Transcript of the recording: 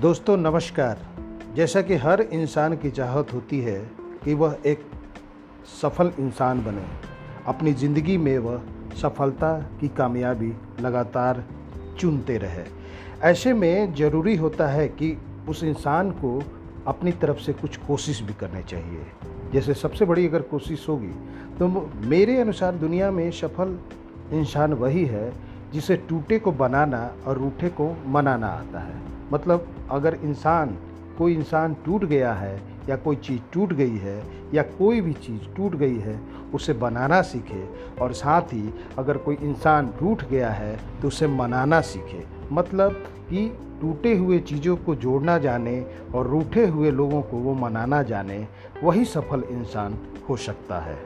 दोस्तों नमस्कार। जैसा कि हर इंसान की चाहत होती है कि वह एक सफल इंसान बने, अपनी ज़िंदगी में वह सफलता की कामयाबी लगातार चुनते रहे। ऐसे में ज़रूरी होता है कि उस इंसान को अपनी तरफ से कुछ कोशिश भी करनी चाहिए। जैसे सबसे बड़ी अगर कोशिश होगी तो मेरे अनुसार दुनिया में सफल इंसान वही है जिसे टूटे को बनाना और रूठे को मनाना आता है। मतलब अगर कोई इंसान टूट गया है या कोई चीज़ टूट गई है या कोई भी चीज़ टूट गई है, उसे बनाना सीखे। और साथ ही अगर कोई इंसान रूठ गया है तो उसे मनाना सीखे। मतलब कि टूटे हुए चीज़ों को जोड़ना जाने और रूठे हुए लोगों को वो मनाना जाने, वही सफल इंसान हो सकता है।